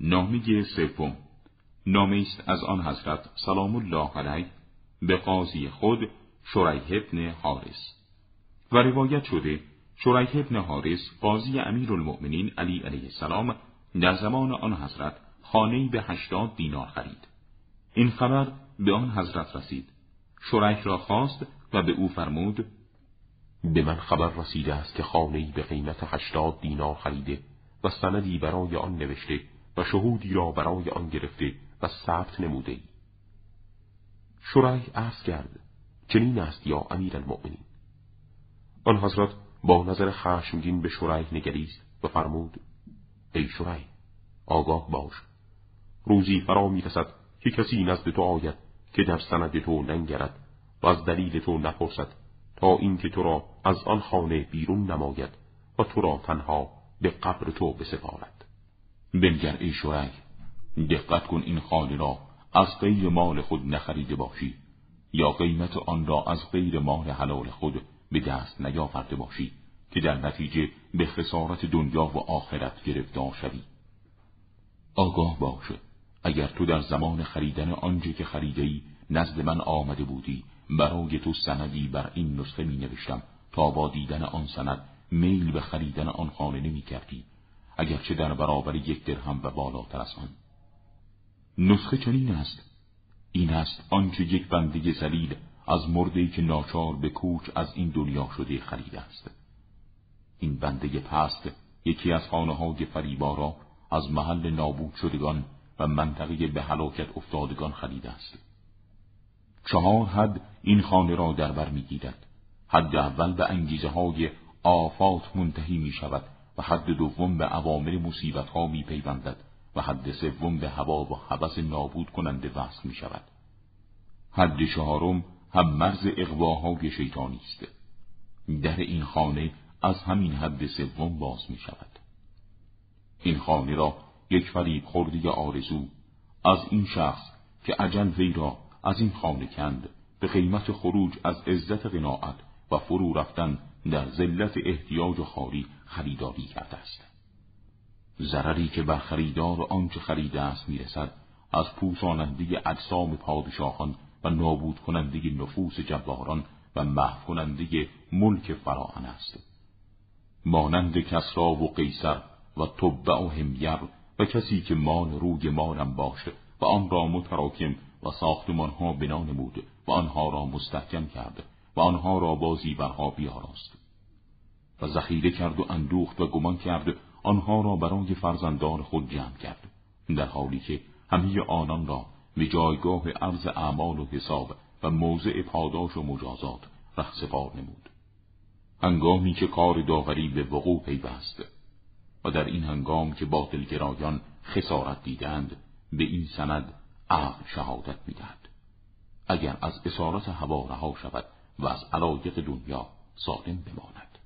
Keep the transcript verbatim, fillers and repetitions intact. نامه سوم. نامه است از آن حضرت سلام الله علیه به قاضی خود شریح ابن حارث. و روایت شده شریح ابن حارث قاضی امیرالمؤمنین علی علیه السلام در زمان آن حضرت خانه‌ای به هشتاد دینار خرید. این خبر به آن حضرت رسید. شریح را خواست و به او فرمود: به من خبر رسیده است که خانه‌ای به قیمت هشتاد دینار خریده و سندی برای آن نوشته و شهودی را برای آن گرفته و ثبت نموده ای. شریح عرض کرد: چنین است یا امیرالمؤمنین. آن حضرت با نظر خشمگین به شریح نگریست و فرمود: ای شریح، آگاه باش، روزی فرا می رسد که کسی نزد تو آید که در سند تو ننگرد و از دلیل تو نپرسد تا اینکه تو را از آن خانه بیرون نماید و تو را تنها به قبر تو بسپارد. بنگر ای شریح، دقت کن این خانه را از غیر مال خود نخریده باشی یا قیمت آن را از غیر مال حلال خود به دست نیاورده باشی که در نتیجه به خسارت دنیا و آخرت گرفتار شوی. آگاه باش، اگر تو در زمان خریدن آنچه که خریده‌ای نزد من آمده بودی، برای تو سندی بر این نسخه می نوشتم تا با دیدن آن سند میل به خریدن آن خانه نمی کردی، اگرچه در برابر یک درهم و بالاتر از آن. نسخه چنین است: این است آنچه یک بنده ذلیل از مرده‌ای که ناچار به کوچ از این دنیا شده خریده است. این بنده پست یکی از خانه‌های فریبا را از محل نابود شدگان و منطقه به هلاکت افتادگان خریده است. چهار حد این خانه را در بر می‌گیرد. حد اول به انگیزه‌های آفات منتهی می‌شود و حد دوم به عوامل مصیبت‌ها می‌پیوندد و حد سوم به هوا و هوس نابود کننده وصل می‌شود. حد چهارم هم مرز اغواهای شیطانی است. در این خانه از همین حد سوم باز می‌شود. این خانه را یک فریب خورده آرزو از این شخص که اجل وی را از این خانه کند به قیمت خروج از عزت قناعت و فرو رفتن در ذلت احتیاج و خواری خریداری کرده است. ضرری که بر خریدار آنچه خریده است میرسد از پوساننده اجسام پادشاهان و نابود کننده نفوس جباران و محو کننده ملک فراعن است. مانند کسرا و قیصر و تبع و همیر و کسی که مال روی مالم باشه و آن را متراکم و ساختمانها بنا نمود و آنها را مستحکم کرد و آنها را با زیورها بیاراست و ذخیره کرد و اندوخت و گمان کرد آنها را برای فرزندان خود جمع کرد، در حالی که همه آنان را به جایگاه عرض اعمال و حساب و موضع پاداش و مجازات رهسپار نمود. هنگامی که کار داوری به وقوع پیوست و در این هنگام که باطلگرایان خسارت دیدند، به این سند عقل شهادت می‌دهد. اگر از اسارت هوا رها شود و از علایق دنیا سالم بماند.